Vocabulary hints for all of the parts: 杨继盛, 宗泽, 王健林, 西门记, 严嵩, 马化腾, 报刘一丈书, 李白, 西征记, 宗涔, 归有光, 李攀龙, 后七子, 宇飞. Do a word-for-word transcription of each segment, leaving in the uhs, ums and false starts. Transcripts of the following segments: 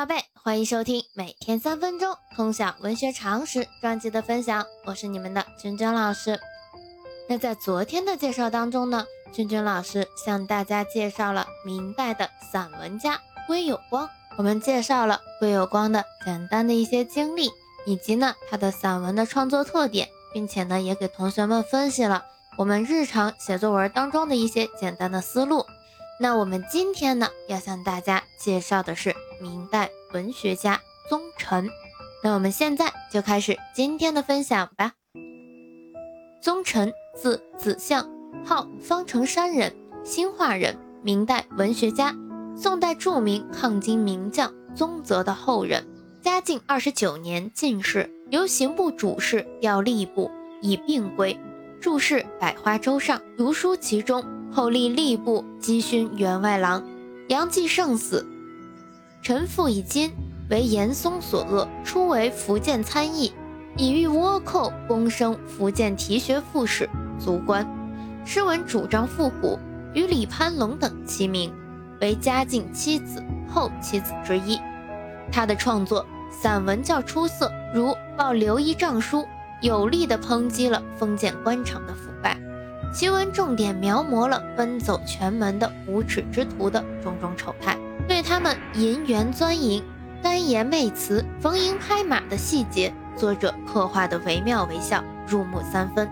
宝贝，欢迎收听每天三分钟通晓文学常识专辑的分享，我是你们的君君老师。那在昨天的介绍当中呢，君君老师向大家介绍了明代的散文家归有光，我们介绍了归有光的简单的一些经历，以及呢他的散文的创作特点，并且呢也给同学们分析了我们日常写作文当中的一些简单的思路。那我们今天呢要向大家介绍的是明代文学家宗涔。那我们现在就开始今天的分享吧。宗涔字子象，号方城山人，兴化人，明代文学家，宋代著名抗金名将宗泽的后人。嘉靖二十九年进士，由刑部主事调吏部，以病归，注释百花洲上，读书其中，后历吏部稽勋员外郎，杨继盛死，陈父以金为严嵩所恶，初为福建参议，以御倭寇攻升福建提学副使，卒官。诗文主张复古，与李攀龙等齐名，为嘉靖七子后七子之一。他的创作散文较出色，如《报刘一丈书》有力地抨击了封建官场的腐败，其文重点描摹了奔走权门的无耻之徒的种种丑态，对他们银元钻营、干言媚词、逢迎拍马的细节，作者刻画的惟妙惟肖，入木三分。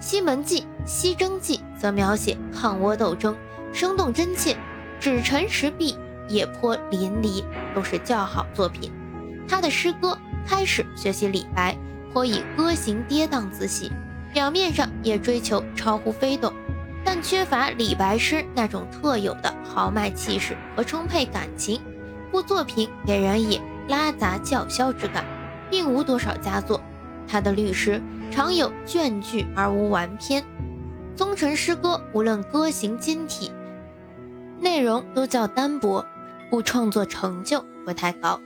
西门记、西征记则描写抗倭斗争，生动真切，指陈时弊，也颇淋漓，都是较好作品。他的诗歌开始学习李白，颇以歌行跌宕自喜，表面上也追求超乎非懂，但缺乏李白诗那种特有的豪迈气势和充沛感情，部作品给人以拉杂叫嚣之感，并无多少佳作。他的律诗常有卷句而无完篇。宗涔诗歌无论歌行今体，内容都较单薄，故创作成就不太高。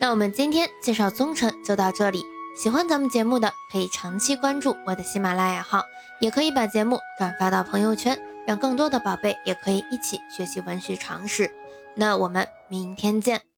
那我们今天介绍宗涔就到这里，喜欢咱们节目的可以长期关注我的喜马拉雅号，也可以把节目转发到朋友圈，让更多的宝贝也可以一起学习文学常识。那我们明天见。